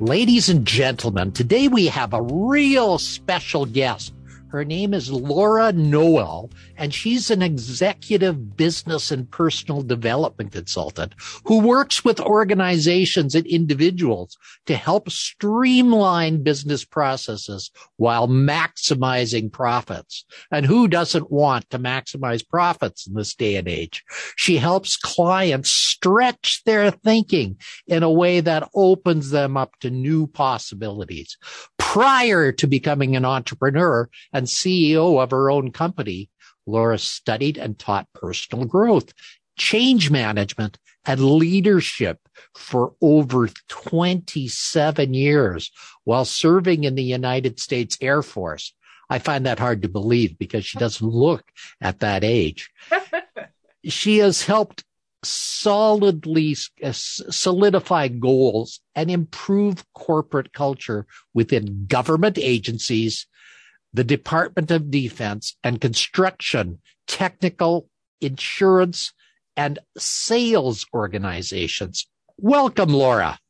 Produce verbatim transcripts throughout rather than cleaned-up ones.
Ladies and gentlemen, today we have a real special guest. Her name is Laura Noel, and she's an executive business and personal development consultant who works with organizations and individuals to help streamline business processes while maximizing profits. And who doesn't want to maximize profits in this day and age? She helps clients stretch their thinking in a way that opens them up to new possibilities. Prior to becoming an entrepreneur and C E O of her own company, Laura studied and taught personal growth, change management, and leadership for over twenty-seven years while serving in the United States Air Force. I find that hard to believe because she doesn't look at that age. She has helped solidly solidify goals and improve corporate culture within government agencies, the Department of Defense, and construction, technical, insurance, and sales organizations. Welcome, Laura.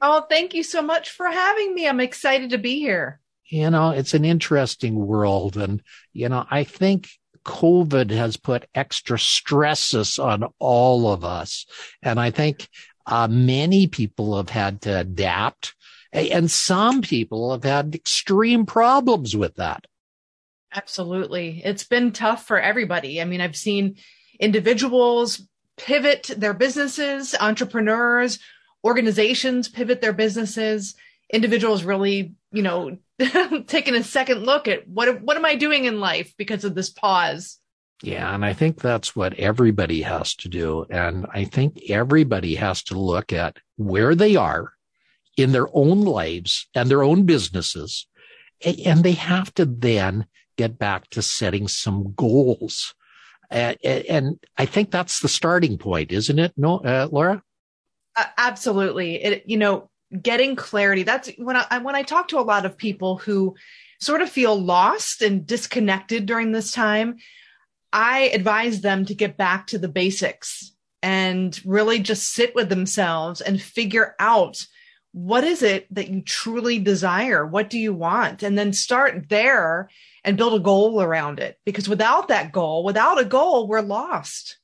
Oh, thank you so much for having me. I'm excited to be here. You know, it's an interesting world. And, you know, I think COVID has put extra stresses on all of us. And I think uh, many people have had to adapt, and some people have had extreme problems with that. Absolutely. It's been tough for everybody. I mean, I've seen individuals pivot their businesses, entrepreneurs, organizations pivot their businesses, individuals really, you know, taking a second look at what what am I doing in life because of this pause. Yeah, and I think that's what everybody has to do. And I think everybody has to look at where they are in their own lives and their own businesses. And they have to then get back to setting some goals. And I think that's the starting point, isn't it, No, uh, Laura? Uh, absolutely. It, you know, getting clarity. That's when I, when I talk to a lot of people who sort of feel lost and disconnected during this time, I advise them to get back to the basics and really just sit with themselves and figure out what is it that you truly desire? What do you want? And then start there and build a goal around it. Because without that goal, without a goal, we're lost.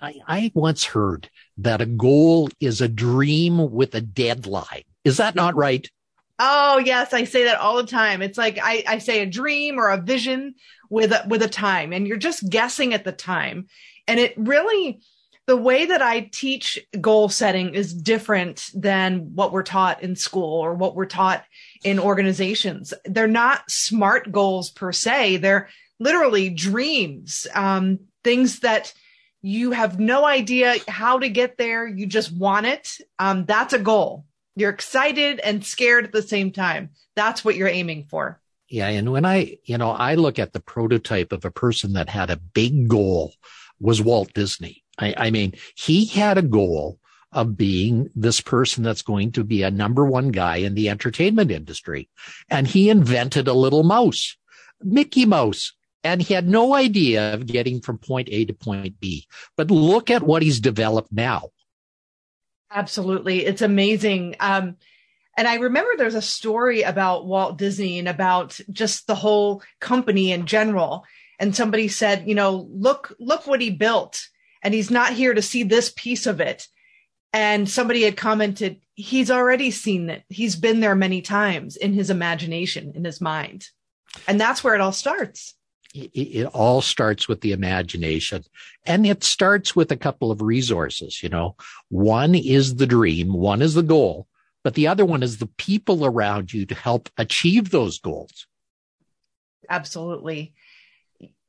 I, I once heard that a goal is a dream with a deadline. Is that not right? Oh, yes. I say that all the time. It's like I, I say a dream or a vision with a, with a time, and you're just guessing at the time. And it really, the way that I teach goal setting is different than what we're taught in school or what we're taught in organizations. They're not SMART goals per se. They're literally dreams, um, things that you have no idea how to get there. You just want it. Um, that's a goal. You're excited and scared at the same time. That's what you're aiming for. Yeah. And when I, you know, I look at the prototype of a person that had a big goal was Walt Disney. I, I mean, he had a goal of being this person that's going to be a number one guy in the entertainment industry. And he invented a little mouse, Mickey Mouse. And he had no idea of getting from point A to point B. But look at what he's developed now. Absolutely. It's amazing. Um, and I remember there's a story about Walt Disney and about just the whole company in general. And somebody said, you know, look, look what he built. And he's not here to see this piece of it. And somebody had commented, he's already seen it. He's been there many times in his imagination, in his mind. And that's where it all starts. It all starts with the imagination, and it starts with a couple of resources. You know, one is the dream, one is the goal, but the other one is the people around you to help achieve those goals. Absolutely.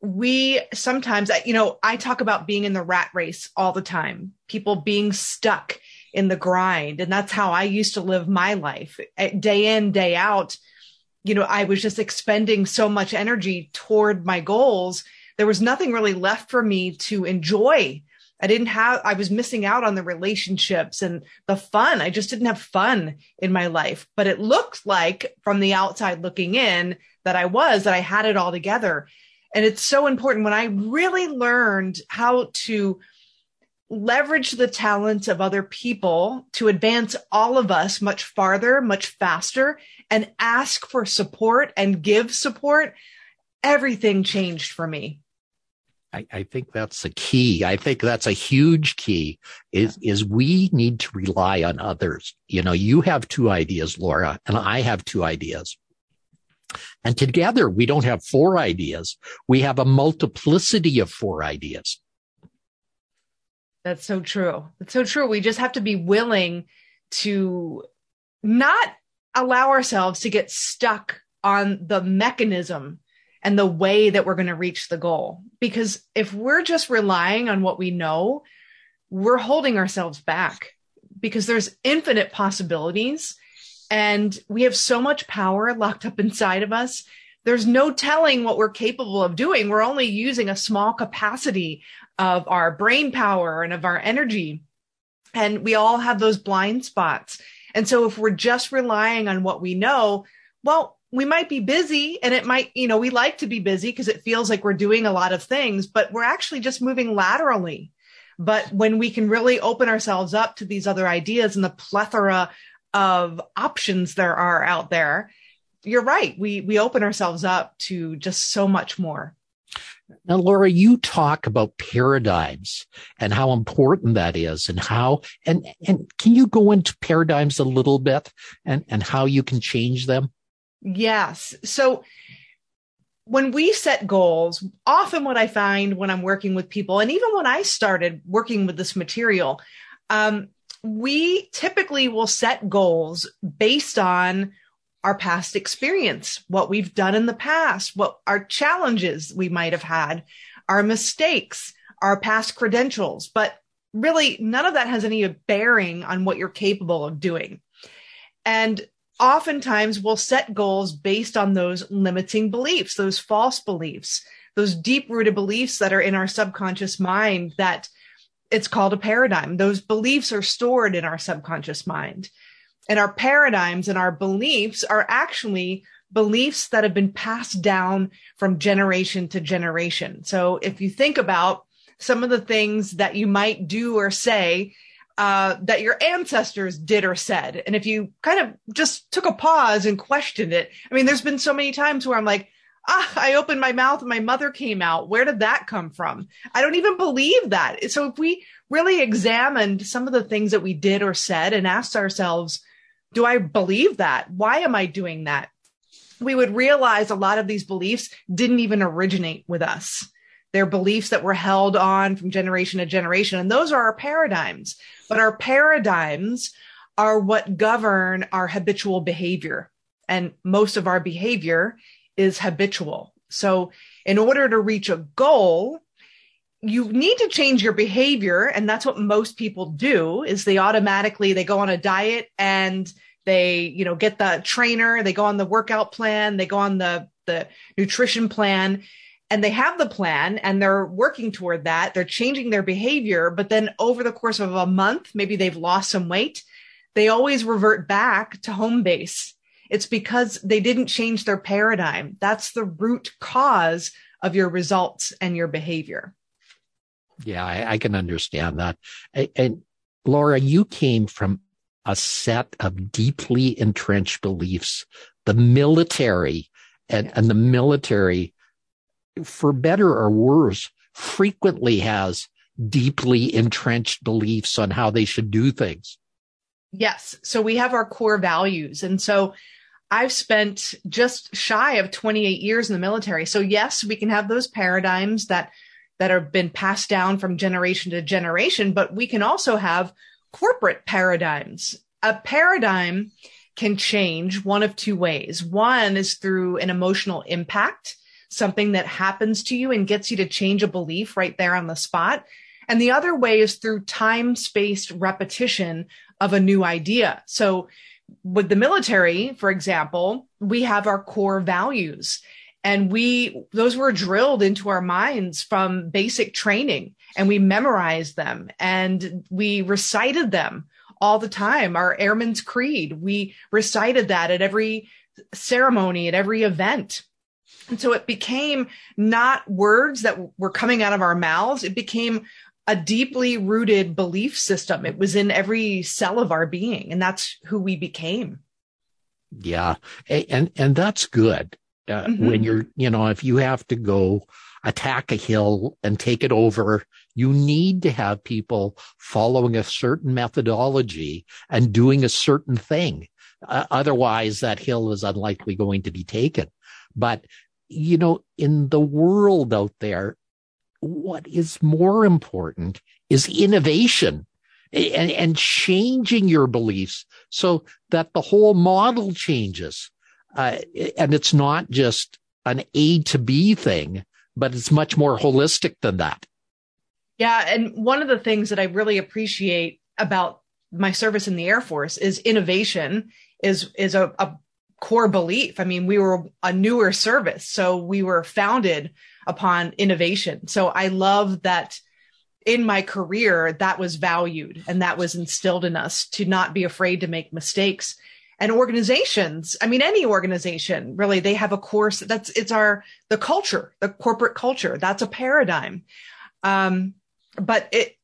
We sometimes, you know, I talk about being in the rat race all the time, people being stuck in the grind. And that's how I used to live my life day in, day out. You know, I was just expending so much energy toward my goals. There was nothing really left for me to enjoy. I didn't have, I was missing out on the relationships and the fun. I just didn't have fun in my life, but it looked like from the outside looking in that I was, that I had it all together. And it's so important when I really learned how to leverage the talents of other people to advance all of us much farther, much faster, and ask for support and give support. Everything changed for me. I, I think that's the key. I think that's a huge key is, is we need to rely on others. You know, you have two ideas, Laura, and I have two ideas. And together we don't have four ideas. We have a multiplicity of four ideas. That's so true. That's so true. We just have to be willing to not allow ourselves to get stuck on the mechanism and the way that we're going to reach the goal. Because if we're just relying on what we know, we're holding ourselves back because there's infinite possibilities and we have so much power locked up inside of us. There's no telling what we're capable of doing. We're only using a small capacity of our brain power and of our energy. And we all have those blind spots. And so if we're just relying on what we know, well, we might be busy and it might, you know, we like to be busy because it feels like we're doing a lot of things, but we're actually just moving laterally. But when we can really open ourselves up to these other ideas and the plethora of options there are out there, you're right. We, we open ourselves up to just so much more. Now, Laura, you talk about paradigms and how important that is and how, and, and can you go into paradigms a little bit and, and how you can change them? Yes. So when we set goals, often what I find when I'm working with people, and even when I started working with this material, um, we typically will set goals based on our past experience, what we've done in the past, what our challenges we might have had, our mistakes, our past credentials. But really, none of that has any bearing on what you're capable of doing. And oftentimes we'll set goals based on those limiting beliefs, those false beliefs, those deep-rooted beliefs that are in our subconscious mind that it's called a paradigm. Those beliefs are stored in our subconscious mind. And our paradigms and our beliefs are actually beliefs that have been passed down from generation to generation. So if you think about some of the things that you might do or say, Uh, that your ancestors did or said. And if you kind of just took a pause and questioned it, I mean, there's been so many times where I'm like, ah, I opened my mouth and my mother came out. Where did that come from? I don't even believe that. So if we really examined some of the things that we did or said and asked ourselves, do I believe that? Why am I doing that? We would realize a lot of these beliefs didn't even originate with us. They're beliefs that were held on from generation to generation. And those are our paradigms. But our paradigms are what govern our habitual behavior. And most of our behavior is habitual. So in order to reach a goal, you need to change your behavior. And that's what most people do is they automatically, they go on a diet and they, you know, get the trainer, they go on the workout plan, they go on the, the nutrition plan. And they have the plan and they're working toward that. They're changing their behavior. But then over the course of a month, maybe they've lost some weight. They always revert back to home base. It's because they didn't change their paradigm. That's the root cause of your results and your behavior. Yeah, I, I can understand that. And, and Laura, you came from a set of deeply entrenched beliefs, the military and, yes. and the military for better or worse, frequently has deeply entrenched beliefs on how they should do things. Yes. So we have our core values. And so I've spent just shy of twenty-eight years in the military. So yes, we can have those paradigms that, that have been passed down from generation to generation, but we can also have corporate paradigms. A paradigm can change one of two ways. One is through an emotional impact, something that happens to you and gets you to change a belief right there on the spot. And the other way is through time-spaced repetition of a new idea. So with the military, for example, we have our core values, and we those were drilled into our minds from basic training, and we memorized them and we recited them all the time. Our Airman's Creed, we recited that at every ceremony, at every event. And so it became not words that were coming out of our mouths. It became a deeply rooted belief system. It was in every cell of our being, and that's who we became. Yeah. And, and that's good. Uh, mm-hmm. When you're, you know, if you have to go attack a hill and take it over, you need to have people following a certain methodology and doing a certain thing. Uh, otherwise, that hill is unlikely going to be taken. But, you know, in the world out there, what is more important is innovation and, and changing your beliefs so that the whole model changes. Uh, and it's not just an A to B thing, but it's much more holistic than that. Yeah. And one of the things that I really appreciate about my service in the Air Force is innovation is, is a, a core belief. I mean, we were a newer service, so we were founded upon innovation. So I love that in my career, that was valued and that was instilled in us to not be afraid to make mistakes. And organizations, I mean, any organization, really, they have a course that's, it's our, the culture, the corporate culture, that's a paradigm. Um, but it,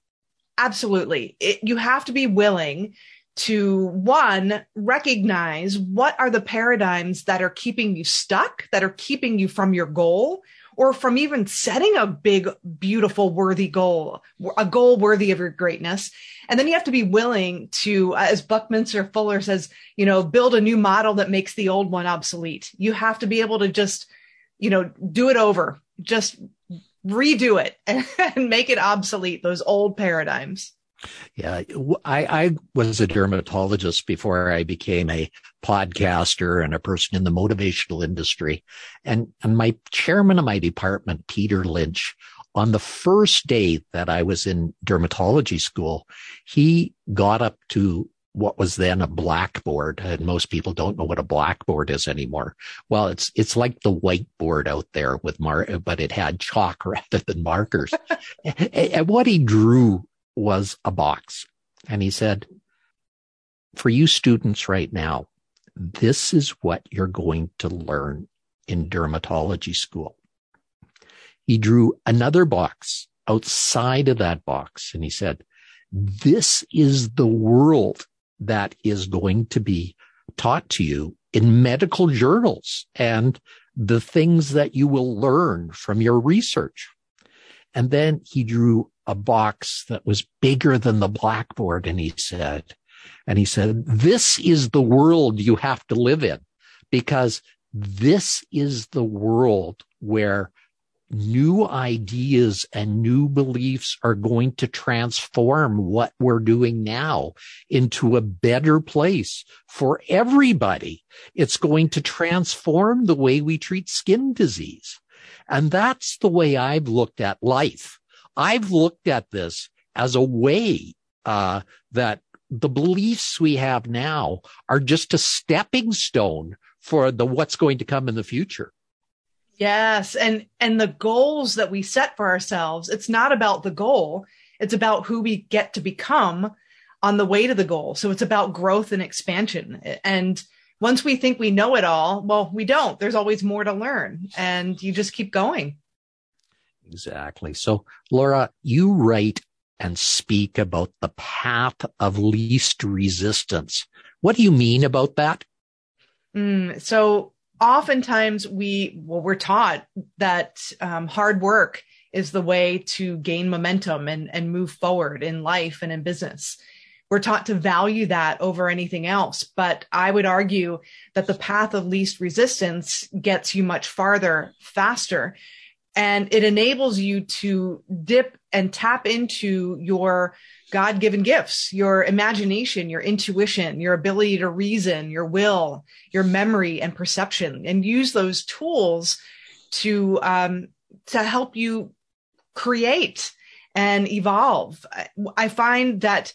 absolutely, it, you have to be willing to, one, recognize what are the paradigms that are keeping you stuck, that are keeping you from your goal, or from even setting a big, beautiful, worthy goal, a goal worthy of your greatness. And then you have to be willing to, as Buckminster Fuller says, you know, build a new model that makes the old one obsolete. You have to be able to just, you know, do it over, just redo it and, and make it obsolete, those old paradigms. Yeah, I, I was a dermatologist before I became a podcaster and a person in the motivational industry. And, and my chairman of my department, Peter Lynch, on the first day that I was in dermatology school, he got up to what was then a blackboard. And most people don't know what a blackboard is anymore. Well, it's, it's like the whiteboard out there with mar, but it had chalk rather than markers. and, and what he drew was a box. And he said, for you students right now, this is what you're going to learn in dermatology school. He drew another box outside of that box. And he said, this is the world that is going to be taught to you in medical journals and the things that you will learn from your research. And then he drew a box that was bigger than the blackboard. And he said, and he said, this is the world you have to live in, because this is the world where new ideas and new beliefs are going to transform what we're doing now into a better place for everybody. It's going to transform the way we treat skin disease. And that's the way I've looked at life. I've looked at this as a way uh, that the beliefs we have now are just a stepping stone for the what's going to come in the future. Yes. And, and the goals that we set for ourselves, it's not about the goal. It's about who we get to become on the way to the goal. So it's about growth and expansion. And once we think we know it all, well, we don't. There's always more to learn, and you just keep going. Exactly. So, Laura, you write and speak about the path of least resistance. What do you mean about that? Mm, so oftentimes we, well, we're taught that um, hard work is the way to gain momentum and, and move forward in life and in business. We're taught to value that over anything else. But I would argue that the path of least resistance gets you much farther, faster. And it enables you to dip and tap into your God-given gifts, your imagination, your intuition, your ability to reason, your will, your memory and perception, and use those tools to, um, to help you create and evolve. I find that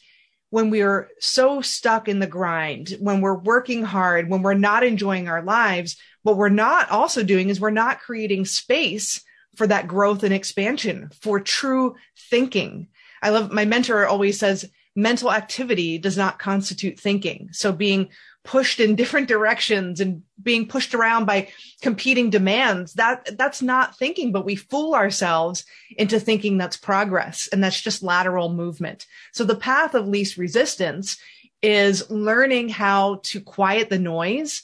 when we're so stuck in the grind, when we're working hard, when we're not enjoying our lives, what we're not also doing is we're not creating space for that growth and expansion, for true thinking. I love, my mentor always says, mental activity does not constitute thinking. So being pushed in different directions and being pushed around by competing demands, that that's not thinking, but we fool ourselves into thinking that's progress. And that's just lateral movement. So the path of least resistance is learning how to quiet the noise,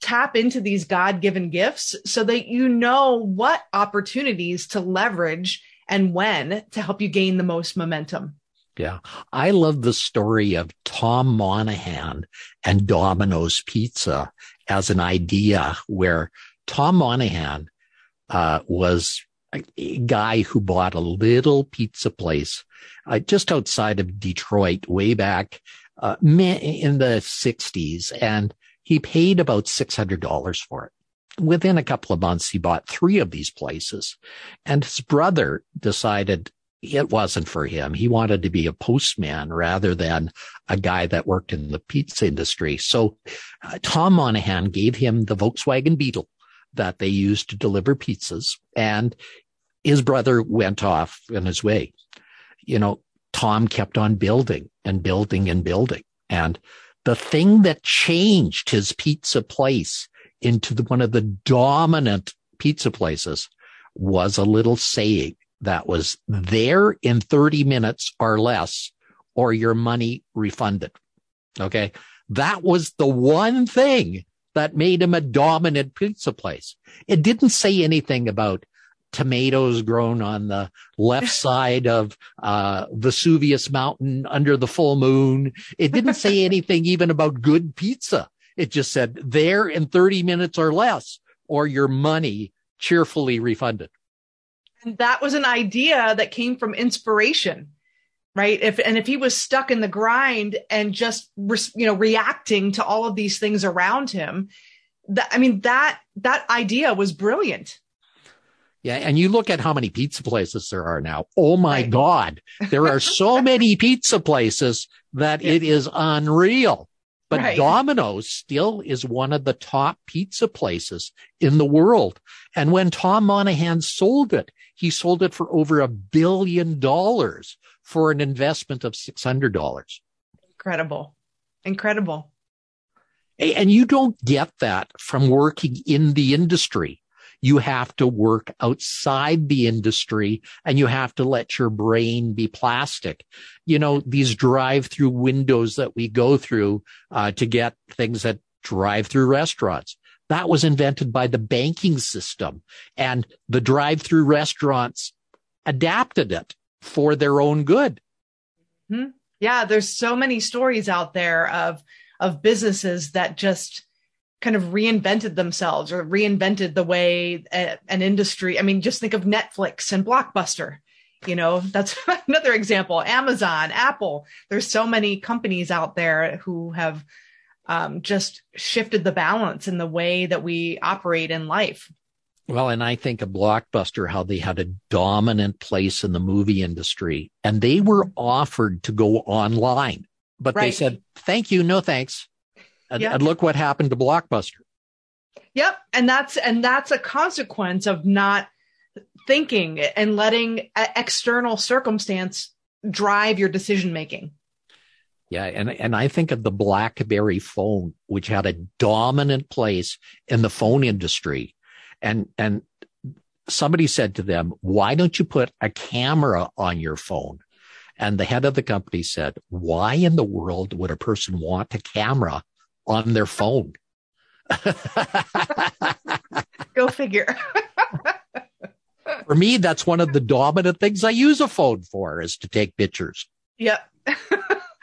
tap into these God-given gifts so that you know what opportunities to leverage and when to help you gain the most momentum. Yeah. I love the story of Tom Monaghan and Domino's Pizza as an idea, where Tom Monaghan uh, was a guy who bought a little pizza place uh, just outside of Detroit way back uh, in the sixties. And he paid about six hundred dollars for it. Within a couple of months, he bought three of these places, and his brother decided it wasn't for him. He wanted to be a postman rather than a guy that worked in the pizza industry. So uh, Tom Monaghan gave him the Volkswagen Beetle that they used to deliver pizzas, and his brother went off on his way. You know, Tom kept on building and building and building. And the thing that changed his pizza place into the, one of the dominant pizza places was a little saying that was there in thirty minutes or less, or your money refunded. Okay. That was the one thing that made him a dominant pizza place. It didn't say anything about tomatoes grown on the left side of uh, Vesuvius Mountain under the full moon. It didn't say anything even about good pizza. It just said there in thirty minutes or less, or your money cheerfully refunded. That was an idea that came from inspiration, right? If, and if he was stuck in the grind and just, re, you know, reacting to all of these things around him, that, I mean, that, that idea was brilliant. Yeah. And you look at how many pizza places there are now. Oh my right. God. There are so many pizza places that yeah. it is unreal, but right. Domino's still is one of the top pizza places in the world. And when Tom Monaghan sold it, he sold it for over a billion dollars for an investment of six hundred dollars. Incredible. Incredible. And you don't get that from working in the industry. You have to work outside the industry, and you have to let your brain be plastic. You know, these drive-through windows that we go through uh, to get things at drive-through restaurants. That was invented by the banking system, and the drive-through restaurants adapted it for their own good. Mm-hmm. Yeah, there's so many stories out there of of businesses that just kind of reinvented themselves or reinvented the way a, an industry. I mean, just think of Netflix and Blockbuster. You know, that's another example. Amazon, Apple. There's so many companies out there who have Um, just shifted the balance in the way that we operate in life. Well, and I think of Blockbuster, how they had a dominant place in the movie industry, and they were offered to go online, but right. they said, thank you, no thanks. And, yep. and look what happened to Blockbuster. Yep. And that's, and that's a consequence of not thinking and letting external circumstance drive your decision-making. Yeah. And, and I think of the BlackBerry phone, which had a dominant place in the phone industry. And, and somebody said to them, why don't you put a camera on your phone? And the head of the company said, why in the world would a person want a camera on their phone? Go figure. For me, that's one of the dominant things I use a phone for, is to take pictures. Yep.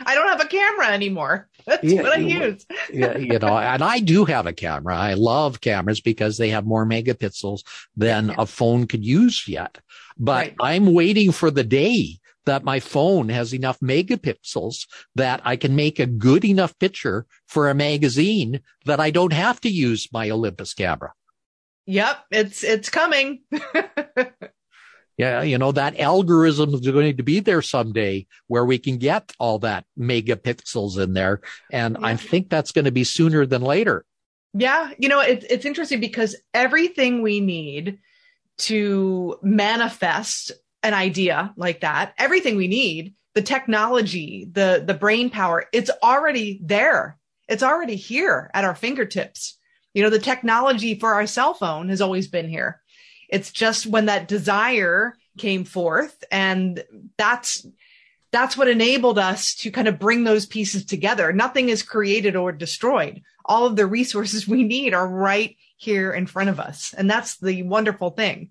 I don't have a camera anymore. That's yeah, what I use. yeah, you know, and I do have a camera. I love cameras because they have more megapixels than yeah. a phone could use yet. But right. I'm waiting for the day that my phone has enough megapixels that I can make a good enough picture for a magazine that I don't have to use my Olympus camera. Yep, it's it's coming. Yeah, you know, that algorithm is going to be there someday where we can get all that megapixels in there. And yeah. I think that's going to be sooner than later. Yeah. You know, it, it's interesting because everything we need to manifest an idea like that, everything we need, the technology, the, the brain power, it's already there. It's already here at our fingertips. You know, the technology for our cell phone has always been here. It's just when that desire came forth, and that's that's what enabled us to kind of bring those pieces together. Nothing is created or destroyed. All of the resources we need are right here in front of us. And that's the wonderful thing.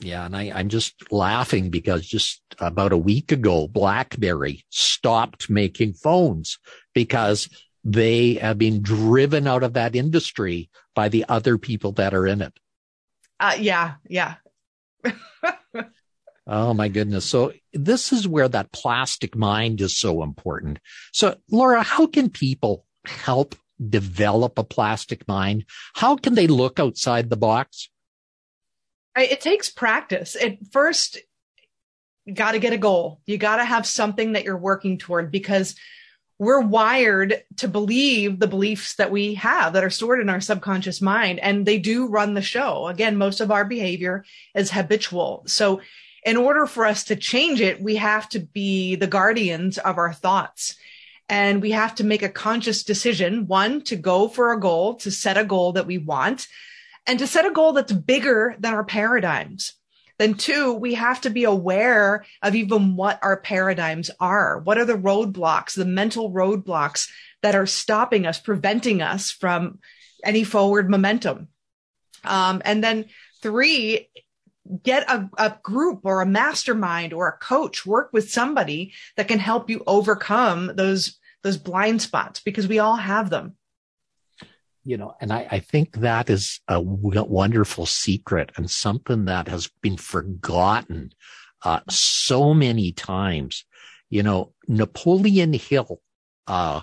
Yeah. And I, I'm just laughing because just about a week ago, BlackBerry stopped making phones because they have been driven out of that industry by the other people that are in it. Uh, yeah, yeah. Oh, my goodness. So this is where that plastic mind is so important. So, Laura, how can people help develop a plastic mind? How can they look outside the box? It takes practice. At first, you got to get a goal. You got to have something that you're working toward, because we're wired to believe the beliefs that we have that are stored in our subconscious mind, and they do run the show. Again, most of our behavior is habitual. So in order for us to change it, we have to be the guardians of our thoughts, and we have to make a conscious decision, one, to go for a goal, to set a goal that we want, and to set a goal that's bigger than our paradigms. Then two, we have to be aware of even what our paradigms are. What are the roadblocks, the mental roadblocks that are stopping us, preventing us from any forward momentum? Um, and then three, get a, a group or a mastermind or a coach, work with somebody that can help you overcome those, those blind spots, because we all have them. You know, and I, I think that is a w- wonderful secret, and something that has been forgotten uh, so many times. You know, Napoleon Hill, uh,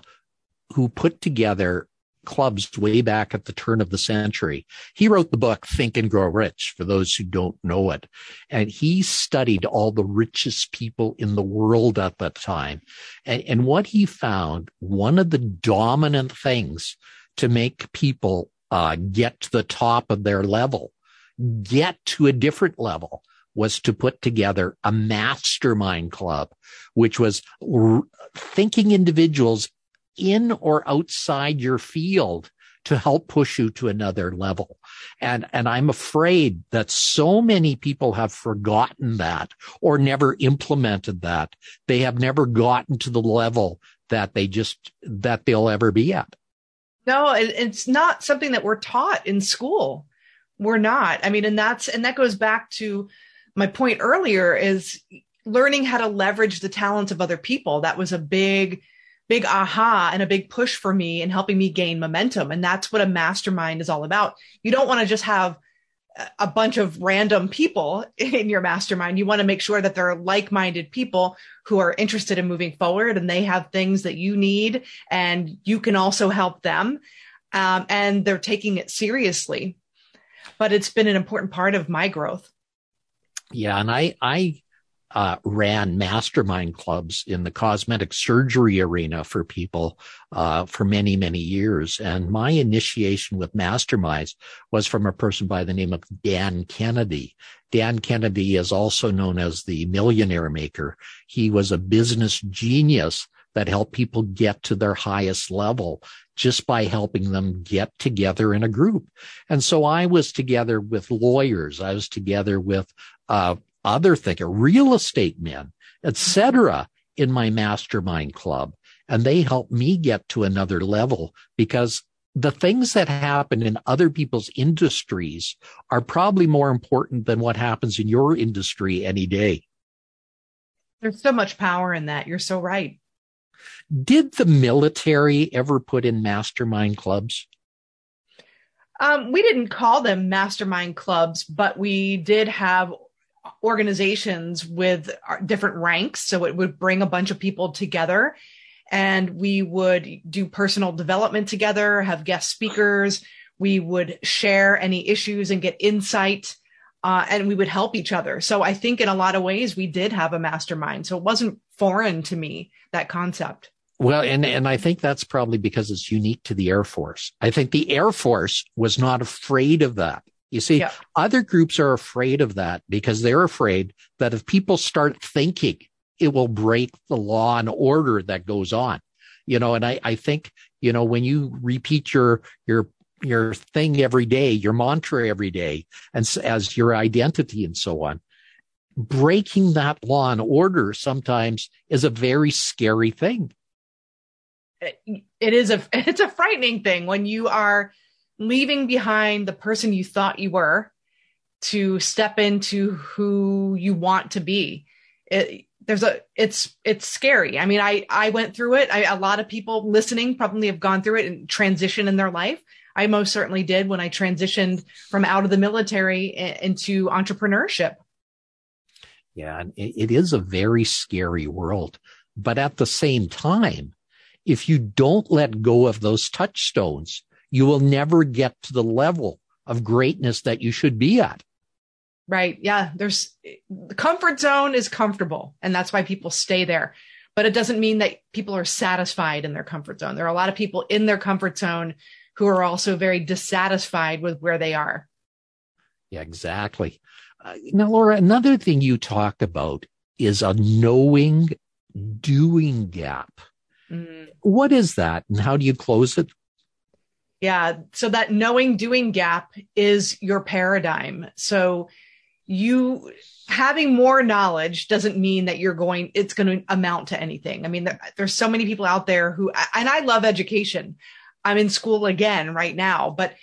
who put together clubs way back at the turn of the century, he wrote the book Think and Grow Rich, for those who don't know it. And he studied all the richest people in the world at that time. And, and what he found, one of the dominant things to make people uh, get to the top of their level, get to a different level, was to put together a mastermind club, which was r- thinking individuals in or outside your field to help push you to another level. And, and I'm afraid that so many people have forgotten that or never implemented that. They have never gotten to the level that they just, that they'll ever be at. No, it's not something that we're taught in school. We're not. I mean, and that's, and that goes back to my point earlier, is learning how to leverage the talents of other people. That was a big, big aha and a big push for me in helping me gain momentum. And that's what a mastermind is all about. You don't want to just have a bunch of random people in your mastermind. You want to make sure that they're like-minded people who are interested in moving forward, and they have things that you need, and you can also help them. Um, and they're taking it seriously, but it's been an important part of my growth. Yeah. And I, I, uh, ran mastermind clubs in the cosmetic surgery arena for people, uh, for many, many years. And my initiation with masterminds was from a person by the name of Dan Kennedy. Dan Kennedy is also known as the millionaire maker. He was a business genius that helped people get to their highest level just by helping them get together in a group. And so I was together with lawyers. I was together with, uh, other thinker, real estate men, et cetera, in my mastermind club. And they helped me get to another level, because the things that happen in other people's industries are probably more important than what happens in your industry any day. There's so much power in that. You're so right. Did the military ever put in mastermind clubs? Um, we didn't call them mastermind clubs, but we did have organizations with different ranks. So it would bring a bunch of people together, and we would do personal development together, have guest speakers. We would share any issues and get insight. uh, and we would help each other. So I think in a lot of ways, we did have a mastermind. So it wasn't foreign to me, that concept. Well, and, and I think that's probably because it's unique to the Air Force. I think the Air Force was not afraid of that. You see, yeah. Other groups are afraid of that because they're afraid that if people start thinking, it will break the law and order that goes on. You know, and I, I think, you know, when you repeat your, your, your thing every day, your mantra every day, and as your identity and so on, breaking that law and order sometimes is a very scary thing. It, it is a, it's a frightening thing when you are leaving behind the person you thought you were to step into who you want to be. It, there's a, it's, it's scary. I mean, I, I went through it. I, a lot of people listening probably have gone through it and transition in their life. I most certainly did when I transitioned from out of the military into entrepreneurship. Yeah. And it is a very scary world, but at the same time, if you don't let go of those touchstones, you will never get to the level of greatness that you should be at. Right. Yeah. There's the comfort zone is comfortable, and that's why people stay there, but it doesn't mean that people are satisfied in their comfort zone. There are a lot of people in their comfort zone who are also very dissatisfied with where they are. Yeah, exactly. Uh, now, Laura, another thing you talk about is a knowing doing gap. Mm. What is that, and how do you close it? Yeah. So that knowing doing gap is your paradigm. So you having more knowledge doesn't mean that you're going, it's going to amount to anything. I mean, there, there's so many people out there who, and I love education. I'm in school again right now, but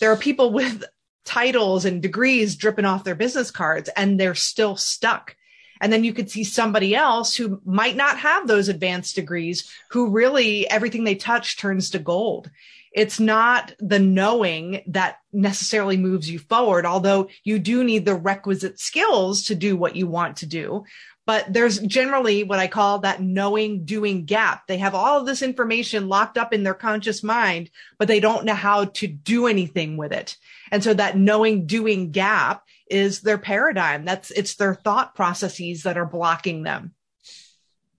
there are people with titles and degrees dripping off their business cards, and they're still stuck. And then you could see somebody else who might not have those advanced degrees, who really everything they touch turns to gold. It's not the knowing that necessarily moves you forward, although you do need the requisite skills to do what you want to do. But there's generally what I call that knowing doing gap. They have all of this information locked up in their conscious mind, but they don't know how to do anything with it. And so that knowing doing gap is their paradigm. That's it's their thought processes that are blocking them.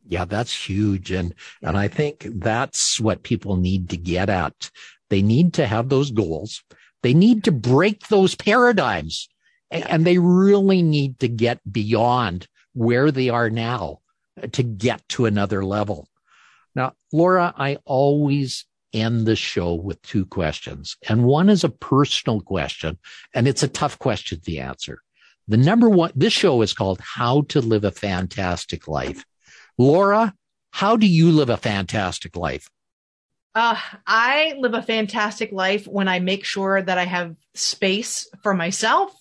Yeah, that's huge. And, and I think that's what people need to get at. They need to have those goals. They need to break those paradigms, and, and they really need to get beyond where they are now to get to another level. Now, Laura, I always end the show with two questions, and one is a personal question, and it's a tough question to answer. The number one, this show is called How to Live a Fantastic Life. Laura, how do you live a fantastic life? Uh, I live a fantastic life when I make sure that I have space for myself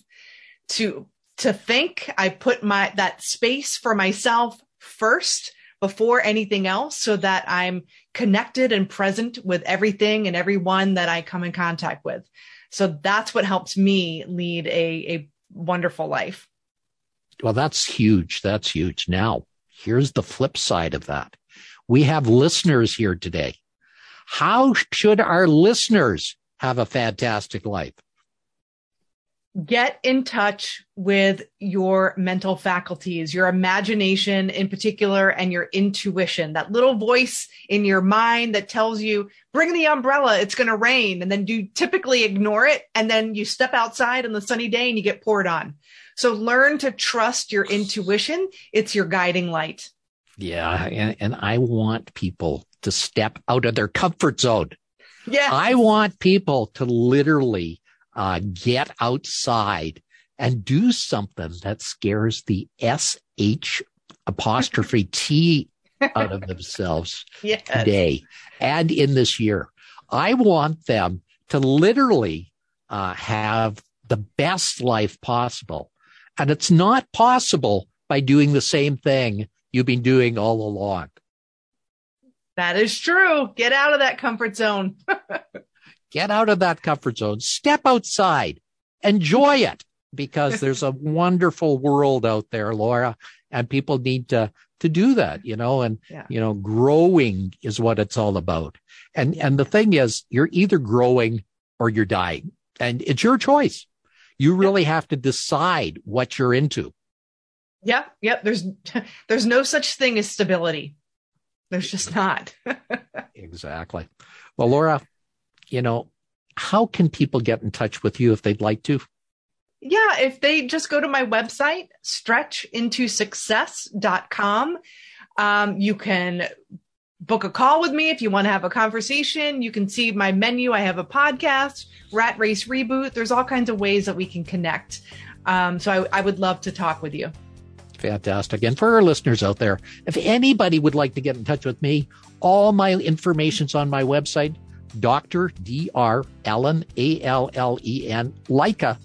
to, to think. I put my, that space for myself first before anything else, so that I'm connected and present with everything and everyone that I come in contact with. So that's what helps me lead a, a wonderful life. Well, that's huge. That's huge. Now, here's the flip side of that. We have listeners here today. How should our listeners have a fantastic life? Get in touch with your mental faculties, your imagination in particular, and your intuition, that little voice in your mind that tells you, bring the umbrella, it's going to rain. And then you typically ignore it. And then you step outside on the sunny day and you get poured on. So learn to trust your intuition. It's your guiding light. Yeah. And, and I want people to step out of their comfort zone. Yeah. I want people to literally uh, get outside and do something that scares the S H apostrophe T out of themselves yes. today and in this year. I want them to literally uh, have the best life possible. And it's not possible by doing the same thing you've been doing all along. That is true. Get out of that comfort zone. Get out of that comfort zone. Step outside. Enjoy it, because there's a wonderful world out there, Laura, and people need to, to do that, you know, and, yeah. you know, growing is what it's all about. And, and the thing is, you're either growing or you're dying, and it's your choice. You really have to decide what you're into. Yep. Yep. There's, there's no such thing as stability. There's just not. Exactly. Well, Laura, you know, how can people get in touch with you if they'd like to? Yeah. If they just go to my website, stretch into success dot com, um, you can book a call with me if you want to have a conversation. You can see my menu. I have a podcast, Rat Race Reboot. There's all kinds of ways that we can connect. Um, so I, I would love to talk with you. Fantastic. And for our listeners out there, if anybody would like to get in touch with me, all my information's on my website, Doctor Dr. Alan, A L L E N, Leica,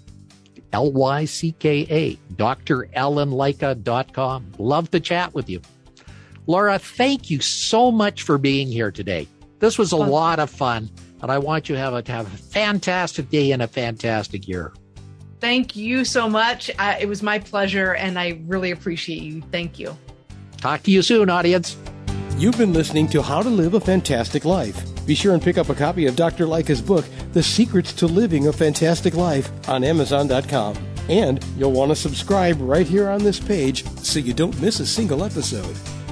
L Y C K A, Dr Ellen Leica dot com. Love to chat with you. Laura, thank you so much for being here today. This was a lot of fun, and I want you to have a, to have a fantastic day and a fantastic year. Thank you so much. Uh, it was my pleasure, and I really appreciate you. Thank you. Talk to you soon, audience. You've been listening to How to Live a Fantastic Life. Be sure and pick up a copy of Doctor Leica's book, The Secrets to Living a Fantastic Life, on Amazon dot com. And you'll want to subscribe right here on this page so you don't miss a single episode.